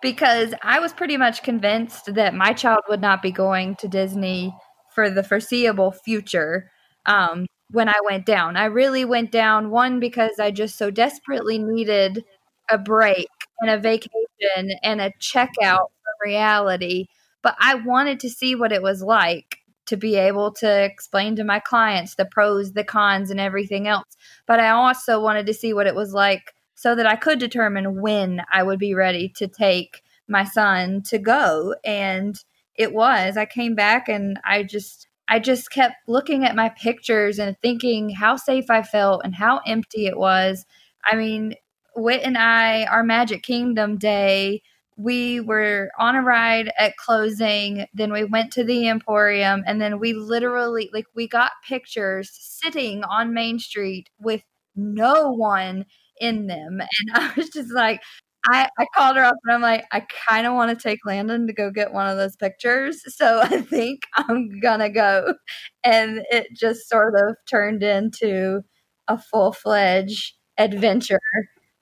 because I was pretty much convinced that my child would not be going to Disney for the foreseeable future um, when I went down. I really went down, one, because I just so desperately needed a break and a vacation and a checkout from reality. But I wanted to see what it was like to be able to explain to my clients the pros, the cons, and everything else. But I also wanted to see what it was like so that I could determine when I would be ready to take my son to go. And it was, I came back and I just, I just kept looking at my pictures and thinking how safe I felt and how empty it was. I mean, Whit and I, our Magic Kingdom day, we were on a ride at closing, then we went to the Emporium, and then we literally, like, we got pictures sitting on Main Street with no one in them. And I was just like, I, I called her up and I'm like, I kind of want to take Landon to go get one of those pictures. So I think I'm going to go. And it just sort of turned into a full-fledged adventure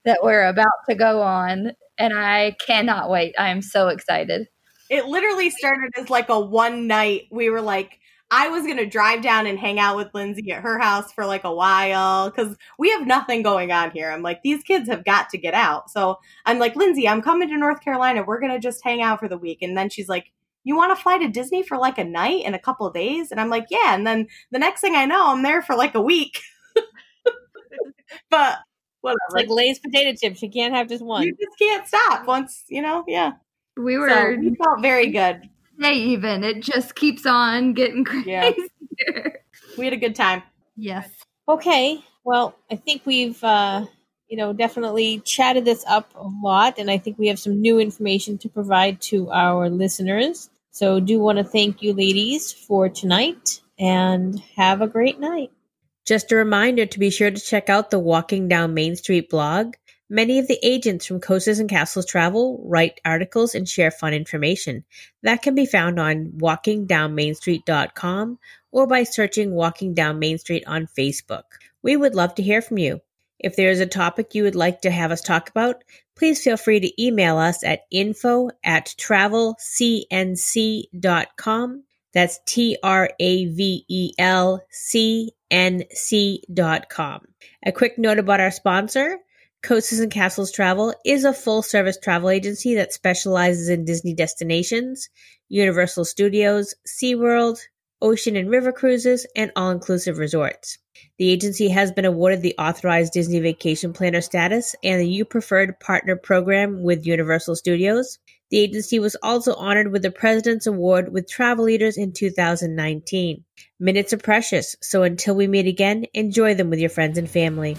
that we're about to go on. And I cannot wait. I am so excited. It literally started as like a one night. We were like, I was going to drive down and hang out with Lindsay at her house for like a while because we have nothing going on here. I'm like, these kids have got to get out. So I'm like, Lindsay, I'm coming to North Carolina. We're going to just hang out for the week. And then she's like, you want to fly to Disney for like a night and a couple of days? And I'm like, yeah. And then the next thing I know, I'm there for like a week. But whatever. It's like Lay's potato chips. You can't have just one. You just can't stop once, you know, yeah. We were. So we felt very good. Hey, even. It just keeps on getting crazier. Yeah. We had a good time. Yes. Okay. Well, I think we've, uh, you know, definitely chatted this up a lot. And I think we have some new information to provide to our listeners. So do want to thank you ladies for tonight and have a great night. Just a reminder to be sure to check out the Walking Down Main Street blog. Many of the agents from Coasters and Castles Travel write articles and share fun information. That can be found on walking down main street dot com or by searching Walking Down Main Street on Facebook. We would love to hear from you. If there is a topic you would like to have us talk about, please feel free to email us at info at travel c n c dot com. That's T R A V E L C N C dot com. A quick note about our sponsor. Coasters and Castles Travel is a full-service travel agency that specializes in Disney destinations, Universal Studios, SeaWorld, ocean and river cruises, and all-inclusive resorts. The agency has been awarded the Authorized Disney Vacation Planner status and the You Preferred Partner program with Universal Studios. The agency was also honored with the President's Award with Travel Leaders in two thousand nineteen. Minutes are precious, so until we meet again, enjoy them with your friends and family.